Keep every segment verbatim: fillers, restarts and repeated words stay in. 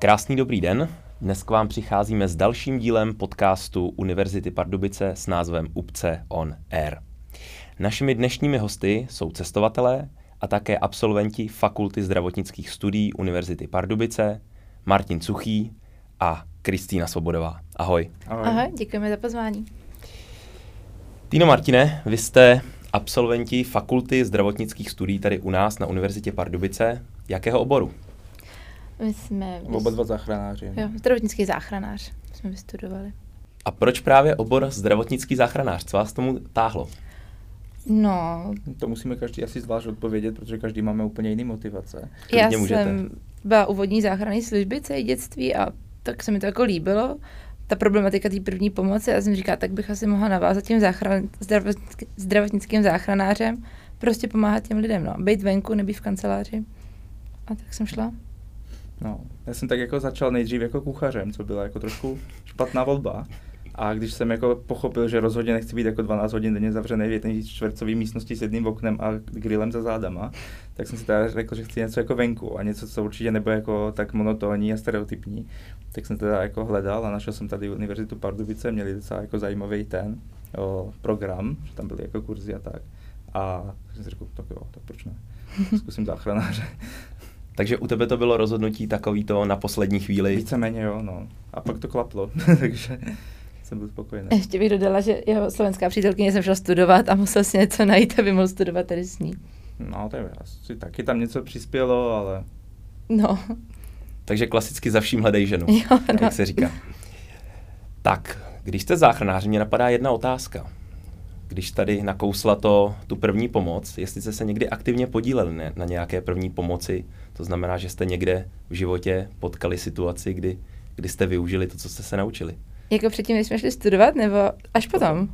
Krásný dobrý den. Dnes k vám přicházíme s dalším dílem podcastu Univerzity Pardubice s názvem Upce on Air. Našimi dnešními hosty jsou cestovatelé a také absolventi Fakulty zdravotnických studií Univerzity Pardubice, Martin Suchý a Kristýna Svobodová. Ahoj. Ahoj. Ahoj, děkujeme za pozvání. Týno, Martine, vy jste absolventi Fakulty zdravotnických studií tady u nás na Univerzitě Pardubice. Jakého oboru? My jsme... Oba dva záchranáři. Jo, zdravotnický záchranář jsme vystudovali. A proč právě obor zdravotnický záchranář? Co vás tomu táhlo? No... To musíme každý asi zvlášť odpovědět, protože každý máme úplně jiný motivace. Já Klidně jsem můžete. byla u vodní záchranné služby celé dětství a tak se mi to jako líbilo. Ta problematika té první pomoci, já jsem říkala, tak bych asi mohla navázat tím záchran, zdravotnickým záchranářem, prostě pomáhat těm lidem, no. Být venku, nebýt v kanceláři. A tak jsem šla. No, já jsem tak jako začal nejdřív jako kuchařem, co byla jako trošku špatná volba. A když jsem jako pochopil, že rozhodně nechci být jako dvanáct hodin denně zavřený v jedné čtvercové místnosti s jedným oknem a grillem za zádama, tak jsem si teda řekl, že chci něco jako venku a něco, co určitě nebude jako tak monotónní a stereotypní. Tak jsem teda jako hledal a našel jsem tady Univerzitu Pardubice, měli docela jako zajímavý ten o, program, že tam byly jako kurzy a tak. A jsem si řekl, tak jo, tak proč ne, zkusím záchranáře. Takže u tebe to bylo rozhodnutí takový to na poslední chvíli? Víceméně jo, no. A pak to klaplo, takže jsem byl spokojený. Ještě bych dodala, že jeho slovenská přítelkyně jsem šla studovat a musel si něco najít, aby mohl studovat tady s ní. No, to je asi taky tam něco přispělo, ale... No. Takže klasicky za vším hledej ženu, jo, no. Jak se říká. Tak, když jste záchranář, mě napadá jedna otázka. Když tady nakousla to, tu první pomoc, jestli jste se někdy aktivně podíleli ne, na nějaké první pomoci, to znamená, že jste někde v životě potkali situaci, kdy, kdy jste využili to, co jste se naučili. Jako předtím, když jsme šli studovat, nebo až potom?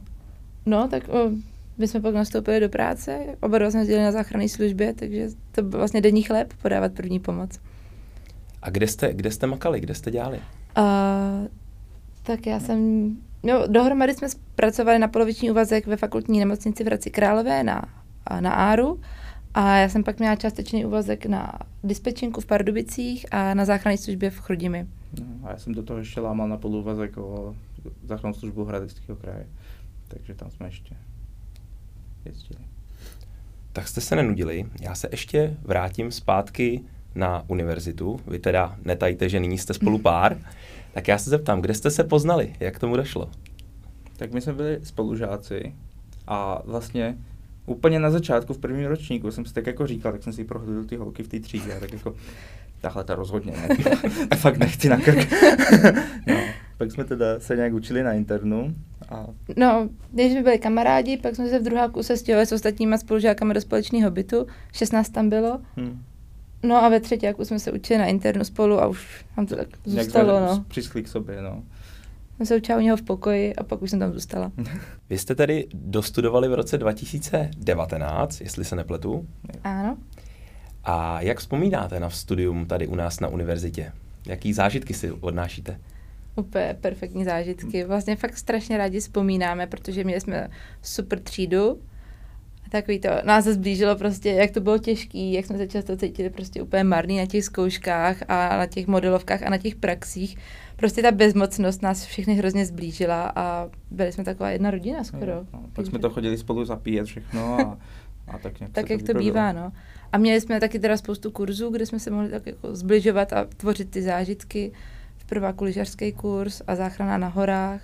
No, tak o, my jsme pak nastoupili do práce, oba dva jsme dělali na záchranné službě, takže to byl vlastně denní chléb, podávat první pomoc. A kde jste, kde jste makali, kde jste dělali? Uh, tak já jsem... No, dohromady jsme pracovali na poloviční úvazek ve fakultní nemocnici v Hradci Králové na, na Áru a já jsem pak měla částečný úvazek na dispečinku v Pardubicích a na záchranné službě v Chrudimi. No, a já jsem do toho ještě lámal na polúvazek o záchrannou službu Hradického kraje, takže tam jsme ještě jezdili. Tak jste se nenudili, já se ještě vrátím zpátky na univerzitu, vy teda netajte, že nyní jste spolu pár. Tak já se zeptám, kde jste se poznali? Jak tomu došlo? Tak my jsme byli spolužáci a vlastně úplně na začátku v prvním ročníku jsem si tak jako říkal, tak jsem si prohlédl ty holky v té třídě a tak jako tahle ta rozhodně ne, a fakt nechci na krk. No, pak jsme teda se nějak učili na internu. A... No, když jsme byli kamarádi, pak jsme se v druháku sestěhovali s ostatníma spolužákama do společného bytu, šestnáct tam bylo. Hmm. No a ve třetí, jak už jsme se učili na internu spolu a už tam to tak zůstalo, no. Přiskli k sobě, no. Jsem se učila u něho v pokoji a pak už jsem tam zůstala. Vy jste tady dostudovali v roce dva tisíce devatenáct, jestli se nepletu. Ano. A jak vzpomínáte na studium tady u nás na univerzitě? Jaký zážitky si odnášíte? Úplně perfektní zážitky. Vlastně fakt strašně rádi vzpomínáme, protože měli jsme super třídu. Takový to nás se zblížilo prostě, jak to bylo těžký, jak jsme se často cítili prostě úplně marný na těch zkouškách a na těch modelovkách a na těch praxích. Prostě ta bezmocnost nás všechny hrozně zblížila a byli jsme taková jedna rodina skoro. No, no, tak jsme to chodili spolu zapíjet všechno a, a tak nějak tak jak to, to bývá, no. A měli jsme taky teda spoustu kurzů, kde jsme se mohli tak jako zbližovat a tvořit ty zážitky. V prváku lyžařský kurz a záchrana na horách.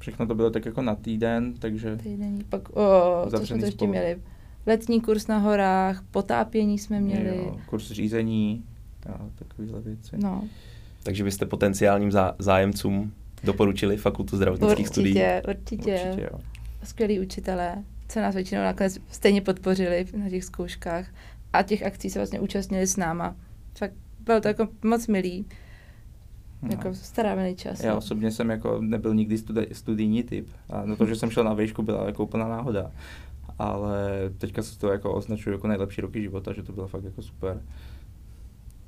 Všechno to bylo tak jako na týden, takže... Týden, pak o, co jsme to ještě spolu. Měli? Letní kurz na horách, potápění jsme měli. Jo, kurz řízení a takovéhle věci. No. Takže byste potenciálním zá, zájemcům doporučili Fakultu zdravotnických určitě, studií? Určitě, určitě. Skvělí učitelé, co nás většinou nakonec stejně podpořili na těch zkouškách a těch akcí se vlastně účastnili s náma. Fakt bylo to jako moc milý. No. Jako starávený čas. Já osobně jsem jako nebyl nikdy studi- studijní typ. A na to, že jsem šel na výšku, byla jako úplná náhoda. Ale teďka se to jako označuje jako nejlepší roky života, že to bylo fakt jako super.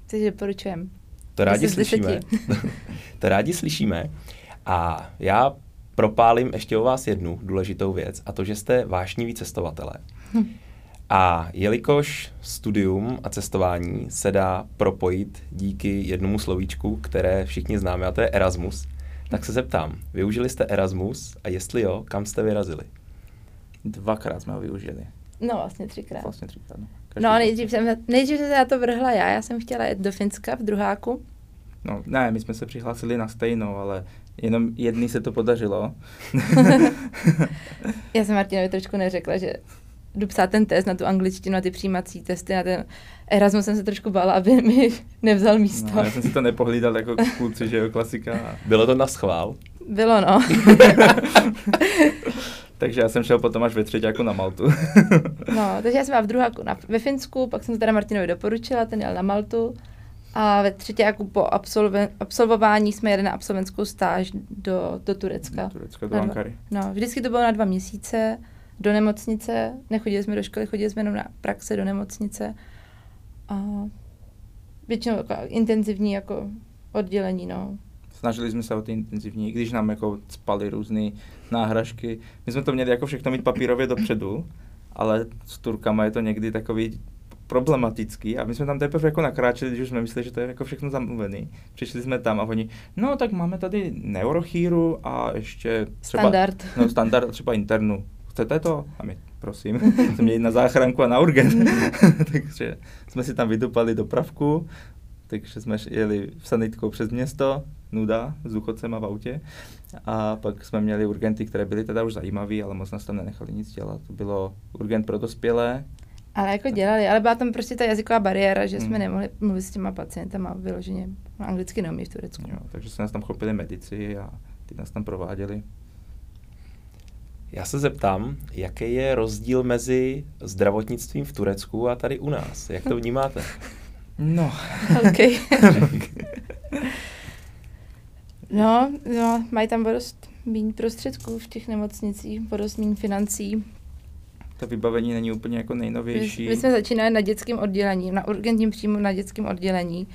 Takže poručujem. To rádi slyšíme. To rádi slyšíme. A já propálím ještě o vás jednu důležitou věc, a to, že jste vášniví cestovatelé. A jelikož studium a cestování se dá propojit díky jednomu slovíčku, které všichni známe, a to je Erasmus, tak se zeptám, využili jste Erasmus a jestli jo, kam jste vyrazili? Dvakrát jsme ho využili. No vlastně třikrát. Vlastně třikrát, no. Každý no nejdřív jsem, nejdřív jsem se na to vrhla já, já jsem chtěla jít do Finska v druháku. No ne, my jsme se přihlásili na stejnou, ale jenom jedný se to podařilo. Já jsem Martinovi trošku neřekla, že jdu psát ten test na tu angličtinu, na ty přijímací testy, na ten Erasmus jsem se trošku bála, aby mi nevzal místo. No, já jsem si to nepohlídal jako kluci, že jo, klasika. Bylo to na schvál? Bylo, no. Takže já jsem šel potom až ve třetíku na Maltu. No, takže já jsem byla v druháku na, ve Finsku, pak jsem to teda Martinovi doporučila, ten jel na Maltu. A ve třetíku po absolven, absolvování jsme jeli na absolventskou stáž do, do Turecka. Do Turecka, do Ankary. No, vždycky to bylo na dva měsíce. Do nemocnice, nechodili jsme do školy, chodili jsme jenom na praxe do nemocnice. A většinou jako intenzivní jako oddělení, no. Snažili jsme se o ty intenzivní, když nám jako spaly různé náhražky. My jsme to měli jako všechno mít papírově dopředu, ale s Turkama je to někdy takový problematický a my jsme tam teprve jako nakráčeli, když už jsme mysleli, že to je jako všechno zamluvený. Přišli jsme tam a oni, no tak máme tady neurochýru a ještě třeba... Standard. No standard, třeba internu. Chcete to? A my, prosím, jsme měli na záchranku a na urgen. Takže jsme si tam vydupali dopravku, takže jsme jeli sanitkou přes město, nuda, s důchodcem a v autě. A pak jsme měli urgenty, které byly teda už zajímavé, ale moc nás tam nenechali nic dělat. To bylo urgent pro dospělé. Ale jako dělali, ale byla tam prostě ta jazyková bariéra, že jsme mm. nemohli mluvit s těma pacientama vyloženě. Anglicky neumí v Turecku. Jo, takže se nás tam chopili medici a ty nás tam prováděli. Já se zeptám, jaký je rozdíl mezi zdravotnictvím v Turecku a tady u nás? Jak to vnímáte? No. Okay. no, no, mají tam dost méně prostředků v těch nemocnicích, dost méně financí. To vybavení není úplně jako nejnovější. My, my jsme začínali na dětském oddělení, na urgentním příjmu na dětském oddělení.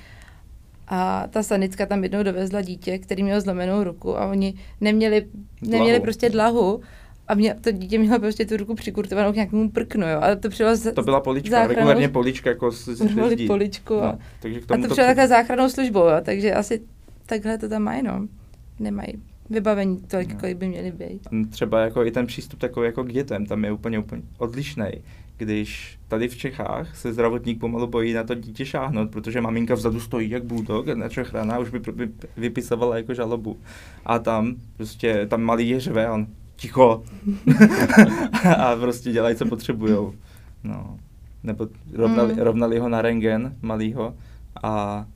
A ta sanitka tam jednou dovezla dítě, který mělo zlomenou ruku a oni neměli, neměli prostě dlahu. A mě, to dítě mělo prostě tu ruku přikurtovanou k nějakému prknu, jo. A to přišlo z, to byla polička, záchranou, regulárně polička jako z, z lidí. Poličku, no, a, takže k tomu a to přišlo to... takhle záchrannou službou, jo. Takže asi takhle to tam mají, no. Nemají vybavení tolik, no. Kolik by měly být. Třeba jako i ten přístup takový jako k dětem, tam je úplně, úplně odlišnej. Když tady v Čechách se zdravotník pomalu bojí na to dítě šáhnout, protože maminka vzadu stojí jak bulldog, naše ochrana už by vypisovala jako žalobu. A tam prostě, tam malý je řve, on ticho a prostě dělají, co potřebujou. No. Nebo rovnali, mm. rovnali ho na rentgen malýho a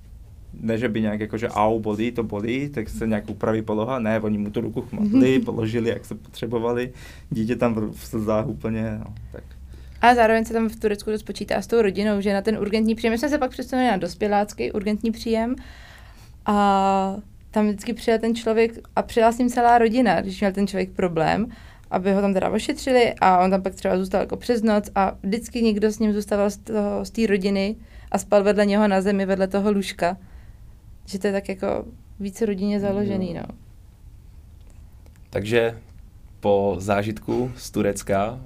ne, že by nějak jakože au, bolí, to bolí, tak se nějak upraví poloha, ne, oni mu tu ruku chmatli, položili, jak se potřebovali, dítě tam v slzách úplně, no, tak. A zároveň se tam v Turecku dost počítá s tou rodinou, že na ten urgentní příjem, my jsme se pak přesunuli na dospělácký urgentní příjem a tam vždycky přijel ten člověk a přijela s ním celá rodina, když měl ten člověk problém, aby ho tam teda ošetřili a on tam pak třeba zůstal jako přes noc a vždycky někdo s ním zůstával z té rodiny a spal vedle něho na zemi, vedle toho lůžka. Že to je tak jako více rodině založený, no. Takže po zážitku z Turecka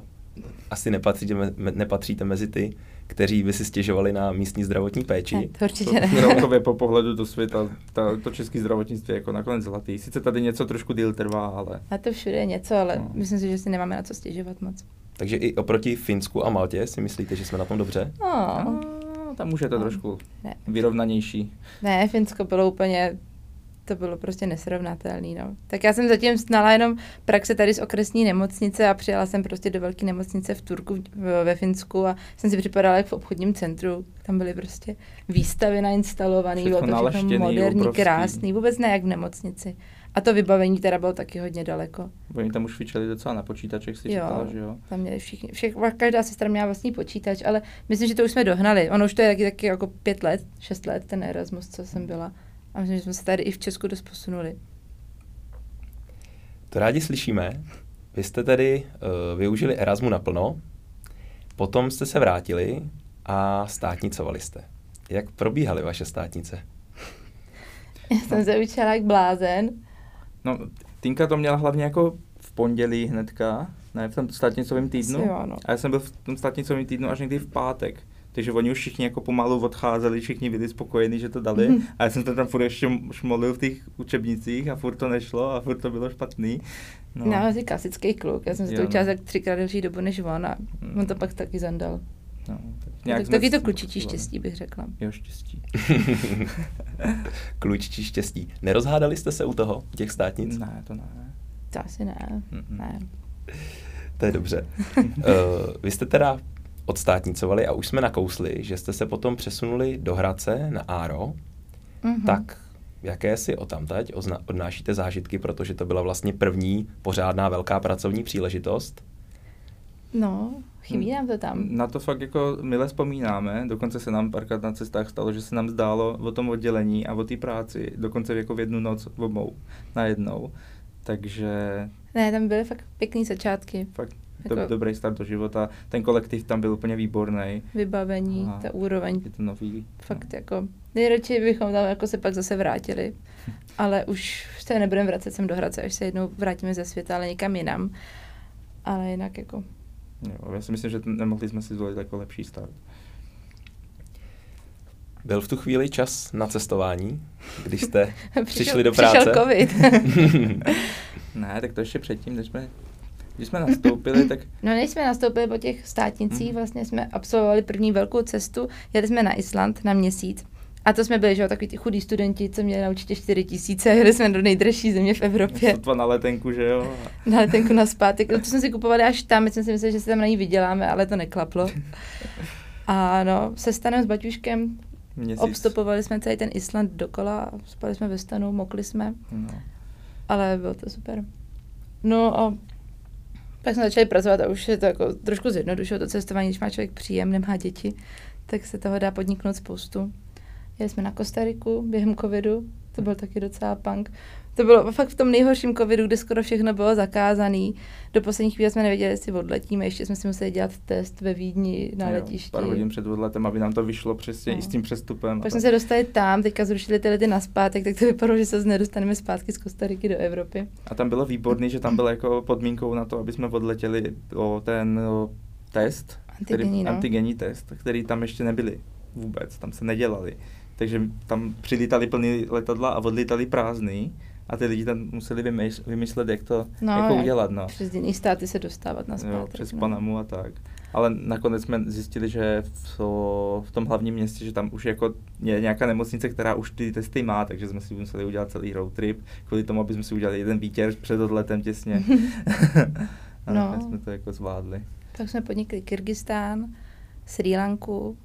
asi nepatříte, me, nepatříte mezi ty, kteří by si stěžovali na místní zdravotní péči. Ne, to určitě ne. Celkově po pohledu do světa, ta, to české zdravotnictví je jako nakonec zlatý. Sice tady něco trošku díl trvá, ale... A to všude je něco, ale no. Myslím si, že si nemáme na co stěžovat moc. Takže i oproti Finsku a Maltě si myslíte, že jsme na tom dobře? No, no tam už je to no. trošku ne. vyrovnanější. Ne, Finsko bylo úplně... To bylo prostě nesrovnatelný, no. Tak já jsem zatím znala jenom praxe tady z okresní nemocnice a přijela jsem prostě do velké nemocnice v Turku, v, ve Finsku a jsem si připadala jak v obchodním centru. Tam byly prostě výstavy nainstalované, bylo to všechno moderní, obrovský. Krásný, vůbec ne jak v nemocnici. A to vybavení teda bylo taky hodně daleko. Oni tam už fičeli docela na počítačech, si říkala, že jo? Tam měli všichni, všech, každá sestra měla vlastní počítač, ale myslím, že to už jsme dohnali. Ono už to je taky, taky jako pět let, šest let, ten Erasmus, co jsem byla. A myslím, že jsme se tady i v Česku dost posunuli. To rádi slyšíme. Vy jste tedy uh, využili Erasmu naplno, potom jste se vrátili a státnicovali jste. Jak probíhaly vaše státnice? Já jsem no. se učila jak blázen. No, Tinka to měla hlavně jako v pondělí hnedka, ne, v tom státnicovém týdnu. Asi, jo, no. A já jsem byl v tom státnicovém týdnu až někdy v pátek. Takže oni už všichni jako pomalu odcházeli, všichni byli spokojení, že to dali. Mm-hmm. A já jsem to tam furt ještě šmolil v těch učebnicích a furt to nešlo a furt to bylo špatný. No, no jsi klasický kluk. Já jsem si to učila tak třikrát delší dobu než on a mm. on to pak taky zandal. No, tak nějak no, tak taky to klučičí štěstí, bych řekla. Jo, štěstí. Klučičí štěstí. Nerozhádali jste se u toho, těch státnic? Ne, to ne. To asi ne. Mm-mm. Ne. To je dobře. uh, vy jste teda odstátnicovali a už jsme nakousli, že jste se potom přesunuli do Hradce na Áro. Mm-hmm. Tak jaké si o tamtať odnášíte zážitky, protože to byla vlastně první pořádná velká pracovní příležitost? No, chybí nám to tam. Na to fakt jako mile vzpomínáme, dokonce se nám párkrát na cestách stalo, že se nám zdálo o tom oddělení a o té práci, dokonce jako v jednu noc obou, najednou, takže... Ne, tam byly fakt pěkný začátky. Fakt jako... do, dobrý start do života, ten kolektiv tam byl úplně výborný. Vybavení, a ta úroveň. Je to nový. Fakt no. Jako, nejradši bychom tam jako se pak zase vrátili, ale už se nebudeme vracet sem do Hradce, až se jednou vrátíme ze světa, ale někam jinam, ale jinak jako... Jo, já si myslím, že nemohli jsme si zvolit jako lepší start. Byl v tu chvíli čas na cestování, když jste přišel, přišli do práce? Přišel covid. Ne, tak to ještě předtím, než jsme, když jsme nastoupili, tak... No, než jsme nastoupili po těch státnicích, mm. vlastně jsme absolvovali první velkou cestu, jeli jsme na Island na měsíc. A to jsme byli, že jo, takový ty chudí studenti, co měli na určitě čtyři tisíce, jeli jsme do nejdražší země v Evropě. Sotva na letenku, že jo? Na letenku na zpátek, to jsme si kupovali až tam, my jsme si mysleli, že se tam na ní vyděláme, ale to neklaplo. A no, se stanem s Baťuškem, měsíc. Obstopovali jsme celý ten Island dokola, spali jsme ve stanu, mokli jsme, no. Ale bylo to super. No a pak jsme začali pracovat a už je to jako trošku zjednodušilo to cestování, když má člověk příjem, nemá děti, tak se toho dá podniknout spoustu. Jeli jsme na Kostariku během covidu, to byl taky docela punk. To bylo fakt v tom nejhorším covidu, kde skoro všechno bylo zakázané. Do poslední chvíle jsme nevěděli, jestli odletíme, ještě jsme si museli dělat test ve Vídni na jo, letišti. Pár hodin před odletem, aby nám to vyšlo přesně no. I s tím přestupem. Pak jsme se dostali tam, teďka zrušili ty lety nazpátek, tak to vypadalo, že se nedostaneme zpátky z Kostariky do Evropy. A tam bylo výborný, že tam bylo jako podmínkou na to, aby jsme odletěli o ten o, test, antigenní, který, no. antigenní test, který tam ještě nebyli vůbec, tam se nedělali. Takže tam přilítali plný letadla a odlítali prázdný a ty lidi tam museli vymysl- vymyslet, jak to no, jako udělat. No. Přes jiný státy se dostávat na zpátek. Jo, přes no. Panamu a tak. Ale nakonec jsme zjistili, že v, v tom hlavním městě, že tam už jako je nějaká nemocnice, která už ty testy má, takže jsme si museli udělat celý road trip, kvůli tomu, aby jsme si udělali jeden výtěr před odletem těsně. A no. Nakonec jsme to jako zvládli. Tak jsme podnikli Kyrgyzstán, Srí Lanku,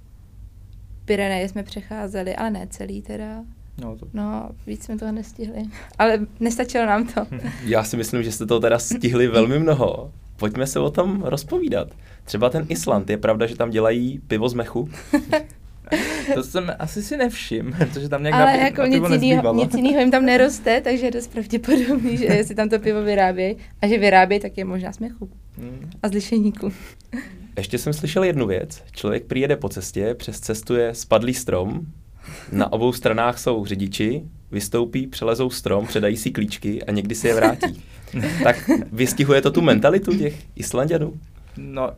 Pyreneje jsme přecházeli, ale ne celý teda. No, to... no, víc jsme toho nestihli. Ale nestačilo nám to. Já si myslím, že jste toho teda stihli velmi mnoho. Pojďme se o tom rozpovídat. Třeba ten Island, je pravda, že tam dělají pivo z mechu? To jsem asi si nevšiml, protože tam nějak ale na, jako na pivo nezbývalo. Ale nic jinýho jim tam neroste, takže je dost pravděpodobný, že jestli tam to pivo vyrábějí a že vyrábějí, tak je možná z mechu a z lišejníku. Ještě jsem slyšel jednu věc. Člověk přijede po cestě, přes cestu je spadlý strom, na obou stranách jsou řidiči, vystoupí, přelezou strom, předají si klíčky a někdy si je vrátí. Tak vystihuje to tu mentalitu těch Islanďanů? No,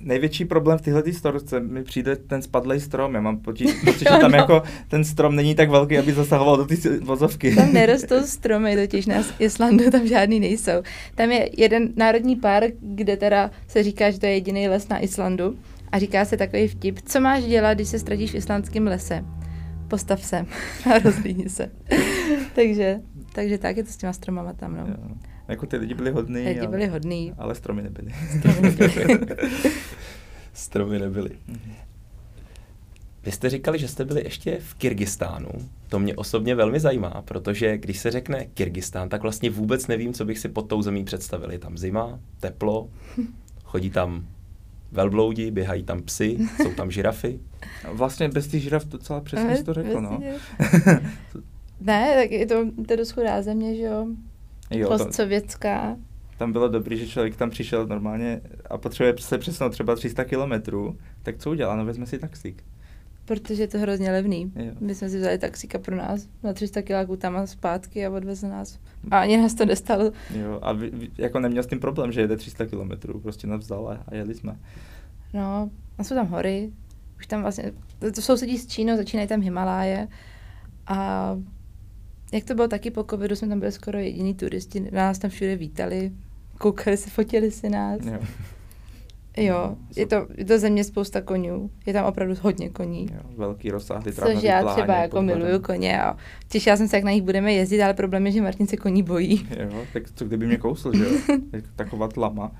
největší problém v téhle storce mi přijde ten spadlej strom. Já mám pocit, že tam jako ten strom není tak velký, aby zasahoval do ty vozovky. Tam nerostou stromy, totiž na Islandu tam žádný nejsou. Tam je jeden národní park, kde teda se říká, že to je jediný les na Islandu. A říká se takový vtip, co máš dělat, když se ztratíš v islandském lese? Postav se a rozlídni se. takže, takže tak je to s těma stromama tam, no. Jo. Jako ty lidi byli hodný, lidi byli ale, hodný. ale stromy nebyly. Stromy nebyly. stromy nebyly. Vy jste říkali, že jste byli ještě v Kyrgyzstánu. To mě osobně velmi zajímá, protože když se řekne Kyrgyzstán, tak vlastně vůbec nevím, co bych si pod tou zemí představil. Je tam zima, teplo, chodí tam velbloudi, běhají tam psy, jsou tam žirafy. Vlastně bez těch žiraf to docela přesně jsi to řekl, no. Ne, tak je to, to je dost chudá země, že jo? Jo, postsovětská. Tam bylo dobrý, že člověk tam přišel normálně a potřebuje se přesunout třeba tři sta kilometrů, tak co udělá? No vezme si taxík. Protože je to hrozně levný. Jo. My jsme si vzali taxíka pro nás na tři sta kiláků tam a zpátky a odvezl nás. A ani nás to nestalo. Jo, a vy, vy, jako neměl s tím problém, že jede tři sta kilometrů prostě navzdále a jeli jsme. No, a jsou tam hory. Už tam vlastně, to sousedí s Čínou, začínají tam Himaláje. A jak to bylo taky po covidu, jsme tam byli skoro jediní turisti. Nás tam všude vítali, koukali se, fotili si nás. Jo. Jo, je to, je to země spousta konňů, je tam opravdu hodně koní. Jo, velký rozsáhlý trávnový pláň. Což já třeba jako miluju koně a těšila jsem se, jak na nich budeme jezdit, ale problém je, že Martin se koní bojí. Jo, tak co kdyby mě kousl, že jo? Taková tlama.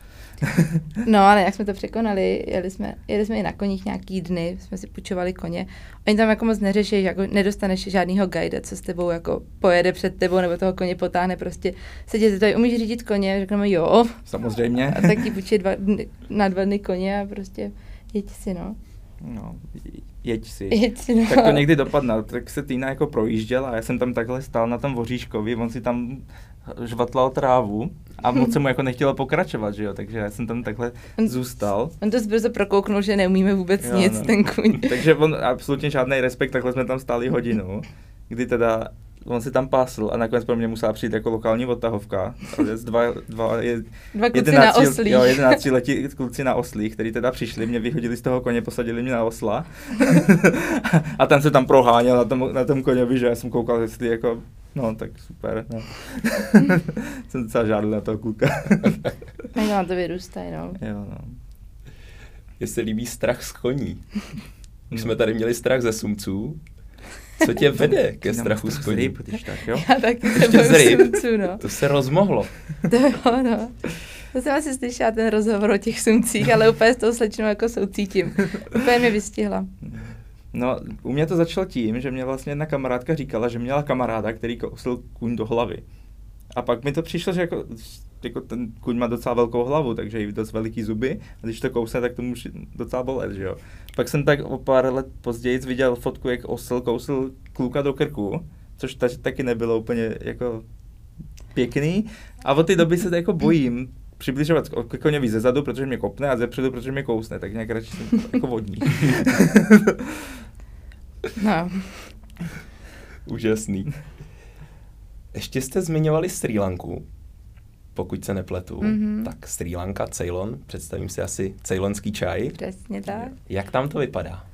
No, ale jak jsme to překonali, jeli jsme, jeli jsme i na koních nějaký dny, jsme si půjčovali koně. Oni tam jako moc neřeší, jako nedostaneš žádnýho guide, co s tebou jako pojede před tebou nebo toho koně potáhne, prostě seděte tady, umíš řídit koně, řekneme jo. Samozřejmě. A, a tak ti půjčí dva dny, na dva dny koně a prostě jeď si, no. No, jeď si. Jeď si no. Tak to někdy dopadne, tak se Týna jako projížděla a já jsem tam takhle stál na tom voříškovi, on si tam žvatlal trávu a moc se mu jako nechtělo pokračovat, že jo, takže já jsem tam takhle on, zůstal. On dost brzo prokouknul, že neumíme vůbec jo, nic, no. Ten kuň. Takže on absolutně žádný respekt, takhle jsme tam stáli hodinu, kdy teda on si tam pásl a nakonec pro mě musela přijít jako lokální odtahovka. Dva, dva, je, dva kluci na oslích. Jo, jedenáctiletí kluci na oslích, kteří teda přišli, mě vyhodili z toho koně, posadili mě na osla a tam se tam proháněl na tom, na tom koněvi, že já jsem koukal, jestli jako no, tak super, no. Jsem docela žádl na toho kluka. A já to vyrůstaj, no. Jo, no. Mně se líbí strach z koní. Už jsme tady měli strach ze sumců. Co tě vede ke strachu z koní? Já taky ještě se bojím sumců, no. To se rozmohlo. To jo, no. To jsem asi slyšela ten rozhovor o těch sumcích, ale úplně s tou slečnou jako soucítím. Úplně mě vystihla. No, u mě to začalo tím, že mě vlastně jedna kamarádka říkala, že měla kamaráda, který kousl kuň do hlavy. A pak mi to přišlo, že jako, jako ten kuň má docela velkou hlavu, takže jí dost veliký zuby. A když to kousne, tak to může docela bolet, že jo. Pak jsem tak o pár let později viděl fotku, jak osl kousl kluka do krku, což ta, taky nebylo úplně jako pěkný. A od té doby se to jako bojím přibližovat k koněvi ze zadu, protože mě kopne, a ze předu, protože mě kousne, tak nějak radši jsem jako vodní. No. Úžasný. Ještě jste zmiňovali Srí Lanku, pokud se nepletu. Mm-hmm. Tak Srí Lanka, Ceylon, představím si asi ceylonský čaj. Přesně tak. Jak tam to vypadá?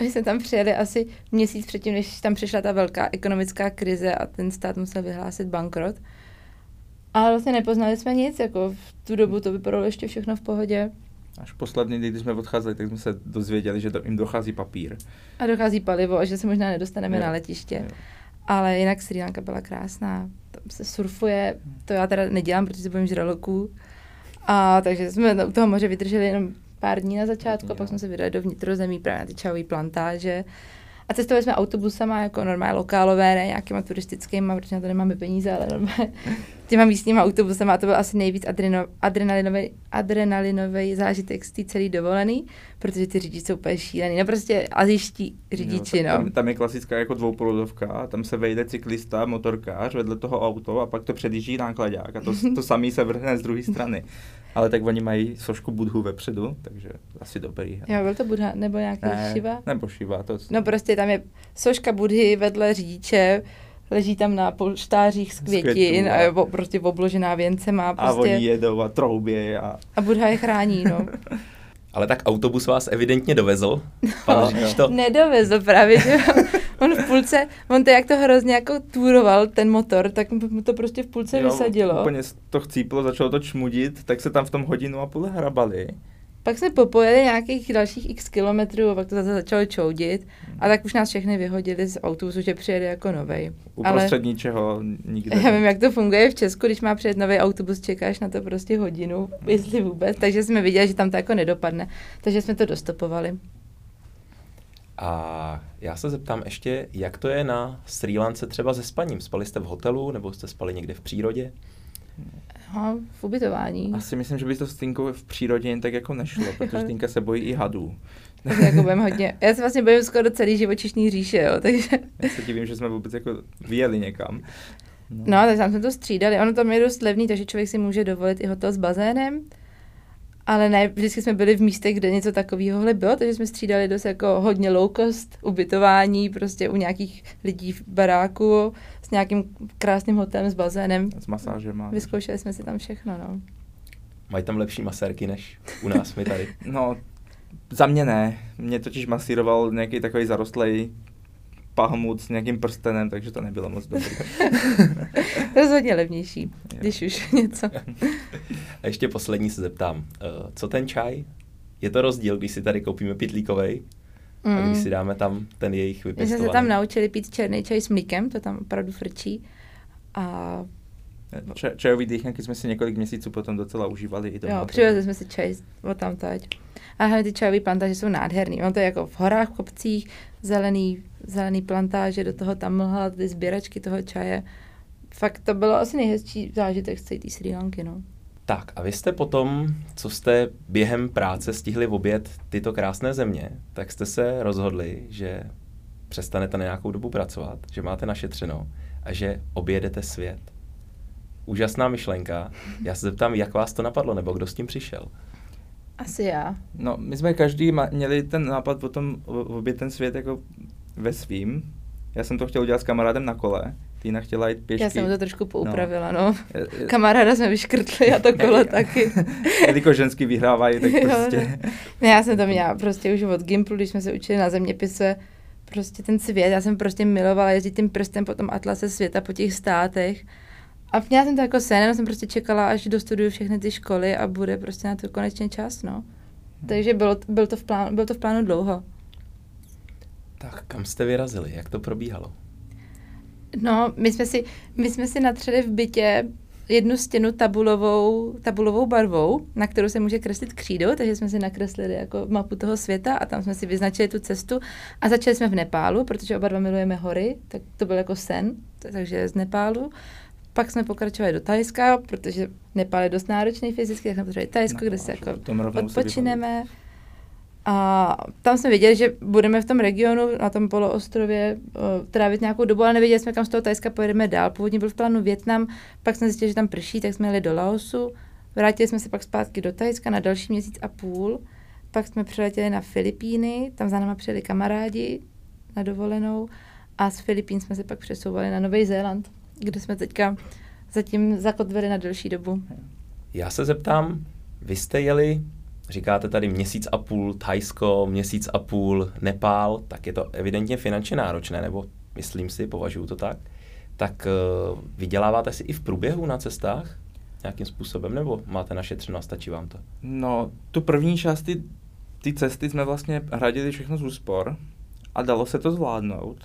My jsme tam přijeli asi měsíc předtím, než tam přišla ta velká ekonomická krize a ten stát musel vyhlásit bankrot. Ale vlastně nepoznali jsme nic, jako v tu dobu to vypadalo ještě všechno v pohodě. Až poslední den, když jsme odcházeli, tak jsme se dozvěděli, že jim dochází papír. A dochází palivo a že se možná nedostaneme jo. na letiště. Jo. Ale jinak Srí Lanka byla krásná. Tam se surfuje, to já teda nedělám, protože se bojím žraloků. A takže jsme u toho moře vydrželi jenom pár dní na začátku, jo. A pak jsme se vydali do vnitrozemí právě na ty čajové plantáže. A cestovali jsme autobusama, jako normálně lokálové, ne nějakýma turistickýma, protože na to nemáme peníze, ale normálně těma místníma autobusama. A to byl asi nejvíc adreno, adrenalinový, adrenalinový zážitek z té celý dovolený, protože ty řidiči jsou úplně šílený. No prostě asijští řidiči, jo, no. Tam, tam je klasická jako dvouproudovka, tam se vejde cyklista, motorkář, vedle toho auto a pak to předjíždí nákladák a to, to samý se vrhne z druhé strany. Ale tak oni mají sošku Budhu vepředu, takže asi dobrý. Jo, byl to Buddha nebo nějaký ne, Shiva? Nebo Shiva. To... No prostě tam je soška Budhy vedle řidiče, leží tam na polštářích z květin a je prostě obložená věncema. Prostě... A oni jedou a troubějí. A... a Buddha je chrání, no. Ale tak autobus vás evidentně dovezl. Pan no, to... Nedovezl právě, že on v půlce, on to jak to hrozně jako túroval ten motor, tak mu to prostě v půlce jo, vysadilo. Úplně to chcíplo, začalo to čmudit, tak se tam v tom hodinu a půl hrabali. Pak jsme popojeli nějakých dalších x kilometrů a pak to zase začalo čoudit a tak už nás všechny vyhodili z autobusu, že přijede jako novej. Uprostřed ale ničeho nikde. Já vím, jak to funguje v Česku, když má přijet nový autobus, čekáš na to prostě hodinu, jestli vůbec, takže jsme viděli, že tam to jako nedopadne, takže jsme to dostopovali. A já se zeptám ještě, jak to je na Srí Lance třeba se spaním? Spali jste v hotelu nebo jste spali někde v přírodě? No, v ubytování. Asi myslím, že by to s Týnkou v přírodě jen tak jako nešlo, protože Týnka se bojí i hadů. Takže jako budeme hodně. Já se vlastně bojím skoro celý živočišný říše, jo, takže... Já se divím, že jsme vůbec jako vyjeli někam. No, no tak tam jsme to střídali. Ono tam je dost levný, takže člověk si může dovolit i hotel s bazénem. Ale ne, vždycky jsme byli v místech, kde něco takového bylo, takže jsme střídali dost jako hodně low cost, ubytování, prostě u nějakých lidí v baráku, s nějakým krásným hotelem, s bazénem. S masážem. Vyzkoušeli jsme si tam všechno, no. Mají tam lepší masérky než u nás, my tady. No, za mě ne. Mě totiž masíroval nějaký takový zarostlej pahmut s nějakým prstenem, takže to nebylo moc dobré. Rozhodně levnější, jo. Když už něco. A ještě poslední se zeptám. Co ten čaj? Je to rozdíl, když si tady koupíme pitlíkovej mm. a když si dáme tam ten jejich vypěstovaný? My jsme se tam naučili pít černý čaj s mlíkem, to tam opravdu frčí. A Č- čajový dýchanky jsme si několik měsíců potom docela užívali. I jo, přivezli jsme si čaj od tamtať. A hlavně ty čajové plantáže jsou nádherný. On to je jako v horách, v kopcích, zelený, zelený plantáže, do toho tam mlha, ty sběračky toho čaje. Fakt to bylo asi nejhezčí zážitek z celé té Srí Lanky, no. Tak a vy jste potom, co jste během práce stihli objet tyto krásné země, tak jste se rozhodli, že přestanete na nějakou dobu pracovat, že máte našetřeno a že objedete svět. Úžasná myšlenka. Já se zeptám, jak vás to napadlo, nebo kdo s tím přišel? Asi já. No, my jsme každý ma- měli ten nápad potom obět ten svět jako ve svým. Já jsem to chtěl udělat s kamarádem na kole. Týna chtěla jít pěšky. Já jsem to trošku poupravila, no. no. Kamaráda jsme vyškrtli a to kolo taky. Jelikož ženský vyhrávají, tak prostě. No, já jsem to měla prostě už od Gimplu, když jsme se učili na zeměpise, prostě ten svět. Já jsem prostě milovala jezdit tím prstem po tom atlase světa, po těch státech. A měla jsem to jako sen, jenom jsem prostě čekala, až dostuduju všechny ty školy a bude prostě na to konečně čas, no. Takže bylo, bylo, to v plánu, bylo to v plánu dlouho. Tak kam jste vyrazili? Jak to probíhalo? No, my jsme si, my jsme si natřeli v bytě jednu stěnu tabulovou, tabulovou barvou, na kterou se může kreslit křídou, takže jsme si nakreslili jako mapu toho světa a tam jsme si vyznačili tu cestu a začali jsme v Nepálu, protože oba dva milujeme hory, tak to byl jako sen, takže z Nepálu. Pak jsme pokračovali do Thajska, protože Nepál je dost náročný fyzicky, tak jsme potřebovali Thajsko, no, kde se jako odpočineme. A tam jsme věděli, že budeme v tom regionu, na tom poloostrově, trávit nějakou dobu, ale nevěděli jsme, kam z toho Thajska pojedeme dál. Původně byl v plánu Vietnam, pak jsme zjistili, že tam prší, tak jsme jeli do Laosu. Vrátili jsme se pak zpátky do Thajska na další měsíc a půl. Pak jsme přiletěli na Filipíny, tam za náma přijeli kamarádi na dovolenou a z Filipín jsme se pak přesouvali na Nový Zéland, kde jsme teďka zatím zakotvili na delší dobu. Já se zeptám, vy jste jeli, říkáte tady měsíc a půl Thajsko, měsíc a půl Nepál, tak je to evidentně finančně náročné, nebo myslím si, považuji to tak, tak uh, vyděláváte si i v průběhu na cestách nějakým způsobem, nebo máte našetřeno a stačí vám to? No, tu první část ty, ty cesty jsme vlastně hradili všechno z úspor a dalo se to zvládnout.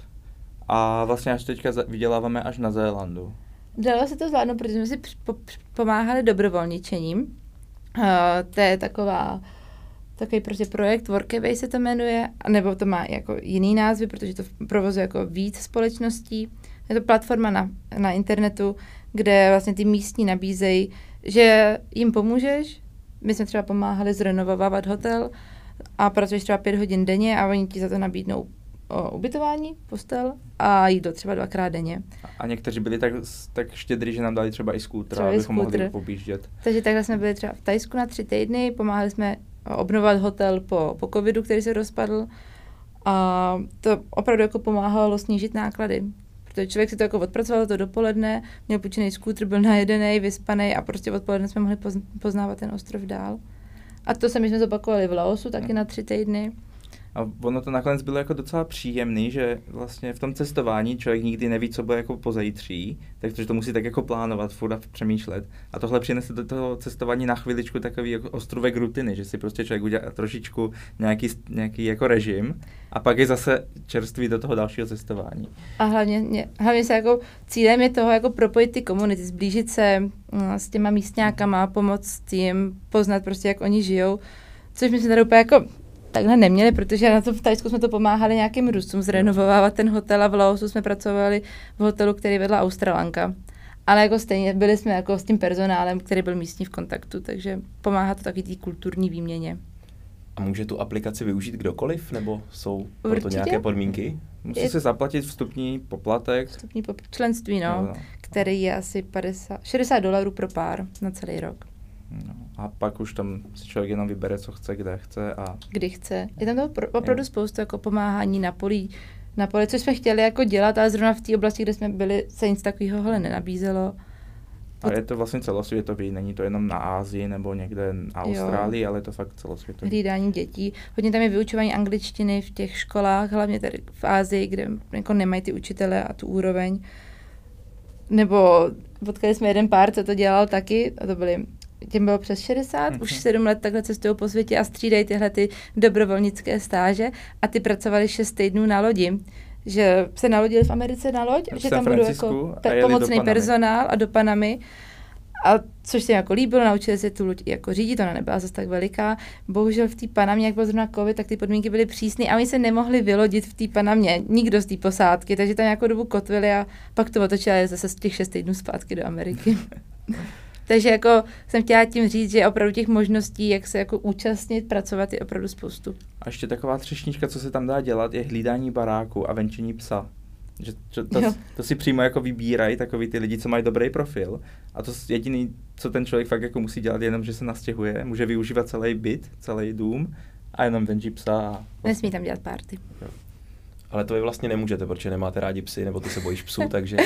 A vlastně až teďka vyděláváme až na Zélandu. Dalo se to zvládnout, protože jsme si pomáhali dobrovolničením. Uh, to je taková, takový prostě projekt, Workaway se to jmenuje, nebo to má jako jiný názvy, protože to provozuje jako víc společností. Je to platforma na, na internetu, kde vlastně ty místní nabízejí, že jim pomůžeš. My jsme třeba pomáhali zrenovovávat hotel a pracuješ třeba pět hodin denně a oni ti za to nabídnou o ubytování, postel a jídlo třeba dvakrát denně. A někteří byli tak, tak štědrý, že nám dali třeba i skútr, abychom mohli pobíždět. Takže takhle jsme byli třeba v Thajsku na tři týdny, pomáhali jsme obnovovat hotel po, po covidu, který se rozpadl a to opravdu jako pomáhalo snížit náklady. Protože člověk si to jako odpracoval to dopoledne, měl půjčený skútr, byl najedený, vyspaný a prostě odpoledne jsme mohli poznávat ten ostrov dál. A to sami jsme zopakovali v Laosu taky hmm. na tři týdny. A ono to nakonec bylo jako docela příjemný, že vlastně v tom cestování člověk nikdy neví, co bude jako pozajítří, takže to musí tak jako plánovat, furt a přemýšlet. A tohle přinese do toho cestování na chviličku takový jako ostrůvek rutiny, že si prostě člověk udělá trošičku nějaký, nějaký jako režim a pak je zase čerstvý do toho dalšího cestování. A hlavně, hlavně se jako cílem je toho jako propojit ty komunity, zblížit se no, s těma místňákama, pomoct jim, poznat prostě, jak oni žijou, což myslím tady úplně jako takhle neměli, protože na to v Thajsku jsme to pomáhali nějakým Rusům zrenovovávat ten hotel a v Laosu jsme pracovali v hotelu, který vedla Srí Lanka. Ale jako stejně byli jsme jako s tím personálem, který byl místní v kontaktu, takže pomáhá to taky té kulturní výměně. A může tu aplikaci využít kdokoliv, nebo jsou pro to nějaké podmínky? Musí je... se zaplatit vstupní poplatek. Vstupní pop... členství, no, no, no, který je asi padesát, šedesát dolarů pro pár na celý rok. No, a pak už tam si člověk jenom vybere, co chce, kde chce a... Kdy chce. Je tam toho pro, opravdu spoustu jako pomáhání na poli, na poli, což jsme chtěli jako dělat, ale zrovna v té oblasti, kde jsme byli, se nic takového hele nenabízelo. Ale je to vlastně celosvětový, není to jenom na Asii nebo někde na Austrálii, jo. Ale je to fakt celosvětový. Hlídání dětí. Hodně tam je vyučování angličtiny v těch školách, hlavně tady v Asii, kde jako nemají ty učitele a tu úroveň. Nebo potkali jsme jeden pár, co to dělal taky, a to byli, těm bylo přes šedesát, mm-hmm. už sedm let takhle cestují po světě a střídají tyhle ty dobrovolnické stáže a ty pracovali šest týdnů na lodi. Že se nalodili v Americe na loď, že tam budou jako pe- pomocný personál a do Panamy. A což se jako líbilo, naučili se tu loď jako řídit, ona nebyla zase tak veliká. Bohužel v té Panamě, jak byl zrovna covid, tak ty podmínky byly přísné a oni se nemohli vylodit v té Panamě, nikdo z té posádky, takže tam nějakou dobu kotvili a pak to otočili zase z těch šest týdnů zpátky do Ameriky. Takže jako jsem chtěla tím říct, že opravdu těch možností, jak se jako účastnit, pracovat, je opravdu spoustu. A ještě taková třešnička, co se tam dá dělat, je hlídání baráku a venčení psa. Že to, to, to si přímo jako vybírají takový ty lidi, co mají dobrý profil. A to jediný, co ten člověk fakt jako musí dělat, je jenom, že se nastěhuje, může využívat celý byt, celý dům a jenom venčí psa. A... Nesmí tam dělat party. Jo. Ale to vy vlastně nemůžete, protože nemáte rádi psy, nebo ty se bojíš psů, takže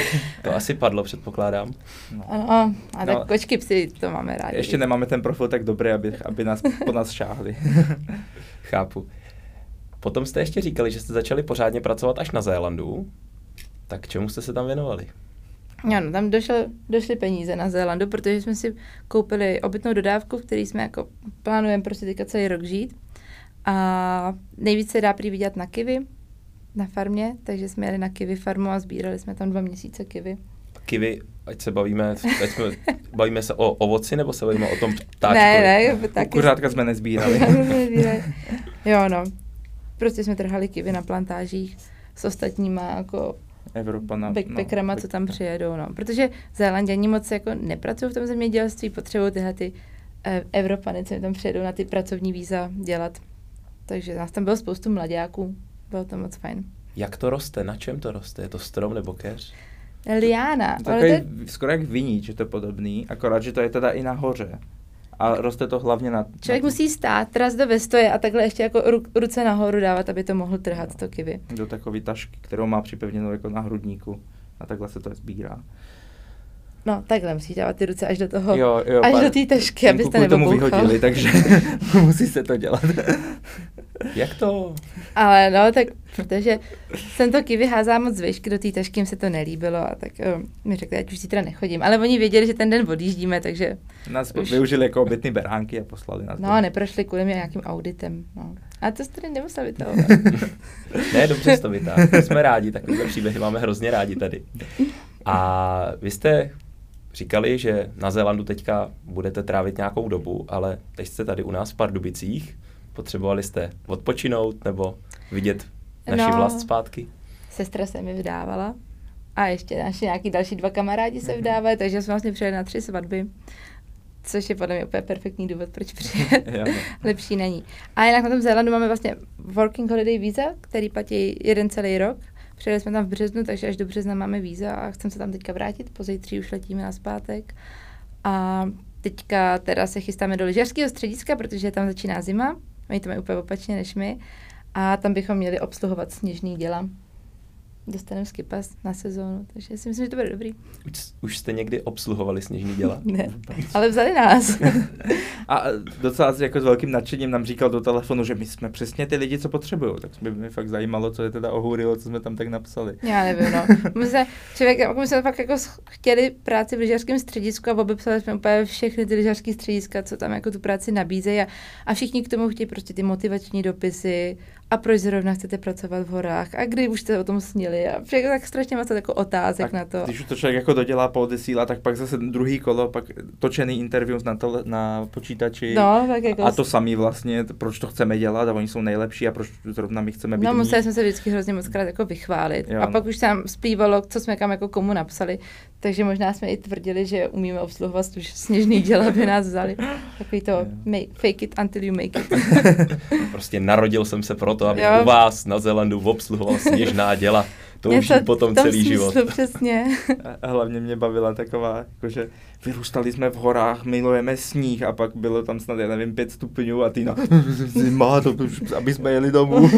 to asi padlo, předpokládám. No. Ano, a tak no, kočky, psy, to máme rádi. Ještě nemáme ten profil tak dobrý, aby, aby nás, po nás šáhli. Chápu. Potom jste ještě říkali, že jste začali pořádně pracovat až na Zélandu. Tak čemu jste se tam věnovali? Ano, tam došlo, došly peníze na Zélandu, protože jsme si koupili obytnou dodávku, v který jsme jako plánujeme prostě teďka celý rok žít. A nejvíc se dá prý vidět na kiwi. Na farmě, takže jsme jeli na kiwi farmu a sbírali jsme tam dva měsíce kiwi. Kiwi, ať se bavíme, ať jsme, bavíme se o ovoci, nebo se bavíme o tom ptáčku? Ne, ne, taky. Kuřátka jsme nezbírali. Jo, no. Prostě jsme trhali kiwi na plantážích s ostatníma, jako Evropana, backpackerama, no, co tam přijedou, no. Protože Zélanděni moc jako nepracují v tom zemědělství, potřebují tyhle ty Evropany, co tam přijedou na ty pracovní víza dělat. Takže nás tam bylo spoustu mladáků. Bylo to moc fajn. Jak to roste? Na čem to roste? Je to strom nebo keř? Liána. Takový skoro jak viníč, že to je podobný, akorát, že to je teda i nahoře. A roste to hlavně na... Člověk na... musí stát, tras do vestoje a takhle ještě jako ruce nahoru dávat, aby to mohl trhat no. To kiwi. Do takový tašky, kterou má připevněnou jako na hrudníku. A takhle se to sbírá. No, takhle musíš dávat ty ruce až do toho, jo, jo, až do té tašky, abyste nebobouchal. Tomu vyhodili, takže musí se to dělat. Jak to? Ale no, tak protože jsem to kiwi házala moc z výšky do té tašky, jim se to nelíbilo a tak um, mi řekli, ať už zítra nechodím. Ale oni věděli, že ten den odjíždíme, takže... Nás už... využili jako obytný beránky a poslali nás. No, do... neprošli kvůli mě nějakým auditem. No. A to jsi tady nemusel vytahovat. Ne, dobře jsi to vytáhl. Jsme rádi, takové příběhy máme hrozně rádi tady. A vy jste říkali, že na Zélandu teďka budete trávit nějakou dobu, ale teď jste tady u nás v Pardubicích. Potřebovali jste odpočinout nebo vidět naši no, vlast zpátky? Sestra se mi vdávala a ještě naši nějaký další dva kamarádi se vdávají, takže jsme vlastně přijeli na tři svatby, což je podle mě úplně perfektní důvod, proč přijet. Lepší není. A jinak na tom Zélandu máme vlastně working holiday víza, který platí jeden celý rok. Přijeli jsme tam v březnu, takže až do března máme víza a chceme se tam teďka vrátit, pozítří už letíme nazpátek. A teďka teda se chystáme do lyžařského střediska, protože tam začíná zima. Oni to mají úplně opačně než my. A tam bychom měli obsluhovat sněžný děla. Dostaneme skipas na sezónu, takže si myslím, že to bude dobrý. Už jste někdy obsluhovali sněžný děla? Ne, ale vzali nás. A docela jako s velkým nadšením nám říkal do telefonu, že my jsme přesně ty lidi, co potřebují. Tak by mě fakt zajímalo, co je teda ohůrilo, co jsme tam tak napsali. Já nevím, no. My jsme, člověk, my jsme fakt jako chtěli práci v lyžařském středisku a obepsali jsme úplně všechny ty lyžařské střediska, co tam jako tu práci nabízejí a, a všichni k tomu chtějí prostě ty motivační dopisy. A proč zrovna chcete pracovat v horách? A kdy už jste o tom snili? A všechno tak strašně máte jako otázek tak na to. Když už to člověk jako dodělá po odesíla, tak pak zase druhý kolo, pak točený interview na, tele, na počítači. No, tak jako a to samý vlastně, proč to chceme dělat a oni jsou nejlepší a proč zrovna my chceme být. No, museli jsme se vždycky hrozně moc krát jako vychválit. Jo, a pak no. Už tam splývalo, co jsme kam jako komu napsali. Takže možná jsme i tvrdili, že umíme obsluhovat už sněžný děla, aby nás vzali. Takový to make, fake it until you make it. Prostě narodil jsem se pro to, aby jo. u vás na Zélandu obsluhovala sněžná děla. To už je potom celý smyslu, život. Přesně. A hlavně mě bavila taková, jakože vyrůstali jsme v horách, milujeme sníh a pak bylo tam snad, já nevím, pět stupňů a ty na zima, to, aby jsme jeli domů.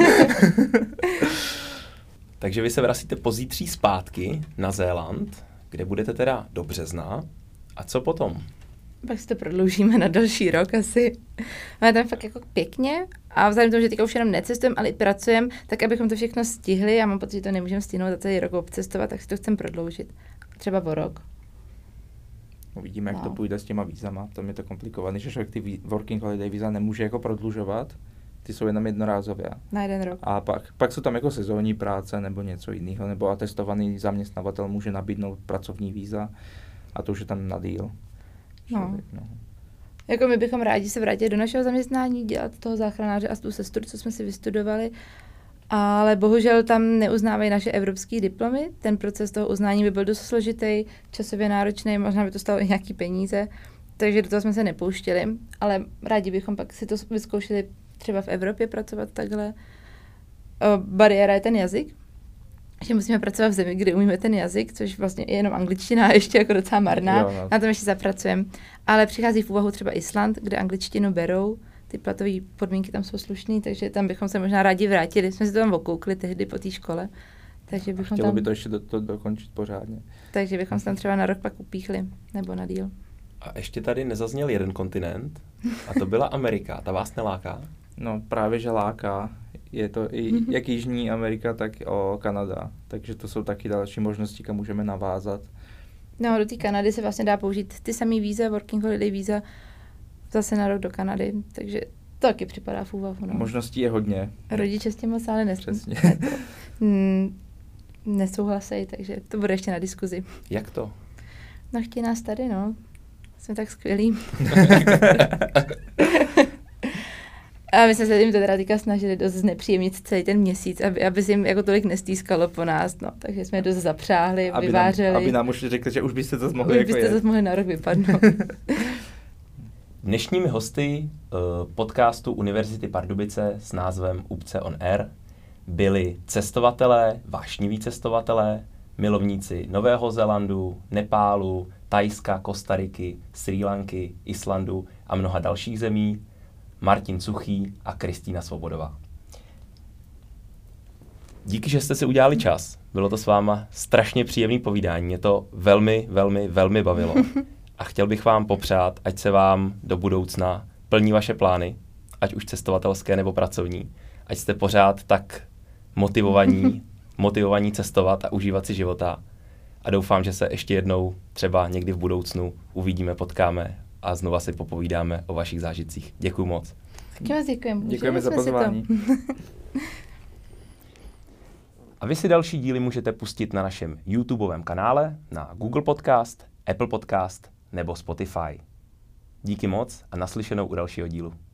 Takže vy se vracíte pozítří zpátky na Zéland, kde budete teda do března. A co potom? Pak si to prodloužíme na další rok asi. Máme tam fakt jako pěkně a vzhledem tomu, že teďka už jenom necestujeme, ale i pracujeme, tak abychom to všechno stihli. Já mám pocit, že to nemůžeme stihnout za celý rok obcestovat, tak si to chceme prodloužit. Třeba o rok. Uvidíme, no. jak to půjde s těma vízama. Tam je to komplikované, že člověk ty working holiday víza nemůže jako prodlužovat. Ty jsou jenom jednorázově. Na jeden rok. A pak, pak jsou tam jako sezónní práce nebo něco jiného, nebo atestovaný zaměstnavatel může nabídnout pracovní víza a to už je tam na díl. No. no. Jako my bychom rádi se vrátili do našeho zaměstnání, dělat toho záchranáře a tu sestru, co jsme si vystudovali, ale bohužel tam neuznávají naše evropské diplomy. Ten proces toho uznání by byl dost složitý, časově náročný, možná by to stalo i nějaký peníze, takže do toho jsme se nepouštěli, ale rádi bychom pak si to vyzkoušeli třeba v Evropě pracovat takhle. Bariéra je ten jazyk, že musíme pracovat v zemi, kde umíme ten jazyk, což vlastně je jenom angličtina a ještě jako docela marná, jo, no. na tom ještě zapracujeme. Ale přichází v úvahu třeba Island, kde angličtinu berou, ty platové podmínky tam jsou slušné, takže tam bychom se možná rádi vrátili. Jsme si to tam okoukli tehdy po té škole. Takže bychom chtělo tam, by to ještě do, to dokončit pořádně. Takže bychom se tam třeba na rok pak upíchli, nebo na díl. A ještě tady nezazněl jeden kontinent, a to byla Amerika. Ta vás neláká? No právě, že láká. Je to i jak Jižní Amerika, tak o Kanada. Takže to jsou taky další možnosti, kam můžeme navázat. No do té Kanady se vlastně dá použít ty samý víza, working holiday víza, zase na rok do Kanady. Takže to taky připadá v úvahu. No. Možností je hodně. Rodiče s tím moc ale nes... Přesně. mm, nesouhlasejí, takže to bude ještě na diskuzi. Jak to? No chtějí nás tady, no. Jsme tak skvělí. A my jsme se jim to teda teďka snažili dost znepříjemnit celý ten měsíc, aby, aby se jim jako tolik nestýskalo po nás, no. Takže jsme je dost zapřáhli, aby vyvářeli. Nám, aby nám už řekli, že už byste to mohli jako Už byste to mohli na rok vypadnout. Dnešními hosty uh, podcastu Univerzity Pardubice s názvem Upce on Air byli cestovatelé, vášniví cestovatelé, milovníci Nového Zélandu, Nepálu, Thajska, Kostariky, Srí Lanky, Islandu a mnoha dalších zemí, Martin Suchý a Kristýna Svobodová. Díky, že jste si udělali čas. Bylo to s váma strašně příjemné povídání. Mě to velmi, velmi, velmi bavilo. A chtěl bych vám popřát, ať se vám do budoucna plní vaše plány, ať už cestovatelské nebo pracovní, ať jste pořád tak motivovaní, motivovaní cestovat a užívat si života. A doufám, že se ještě jednou třeba někdy v budoucnu uvidíme, potkáme a znova si popovídáme o vašich zážitcích. Děkuju moc. Taky vás děkujem. Děkujeme za pozvání. A vy si další díly můžete pustit na našem YouTubeovém kanále, na Google Podcast, Apple Podcast nebo Spotify. Díky moc a naslyšenou u dalšího dílu.